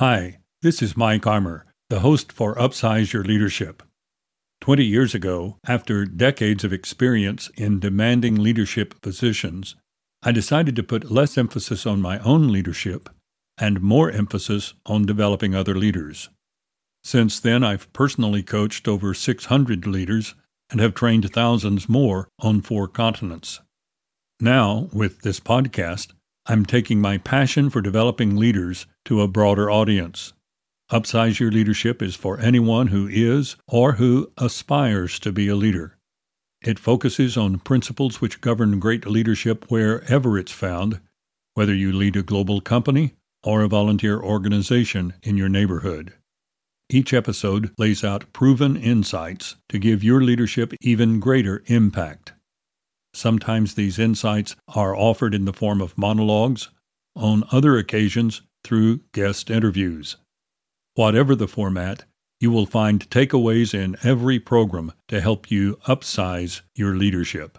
Hi, this is Mike Armor, the host for Upsize Your Leadership. 20 years ago, after decades of experience in demanding leadership positions, I decided to put less emphasis on my own leadership and more emphasis on developing other leaders. Since then, I've personally coached over 600 leaders and have trained thousands more on 4 continents. Now, with this podcast, I'm taking my passion for developing leaders to a broader audience. Upsize Your Leadership is for anyone who is or who aspires to be a leader. It focuses on principles which govern great leadership wherever it's found, whether you lead a global company or a volunteer organization in your neighborhood. Each episode lays out proven insights to give your leadership even greater impact. Sometimes these insights are offered in the form of monologues, on other occasions through guest interviews. Whatever the format, you will find takeaways in every program to help you upsize your leadership.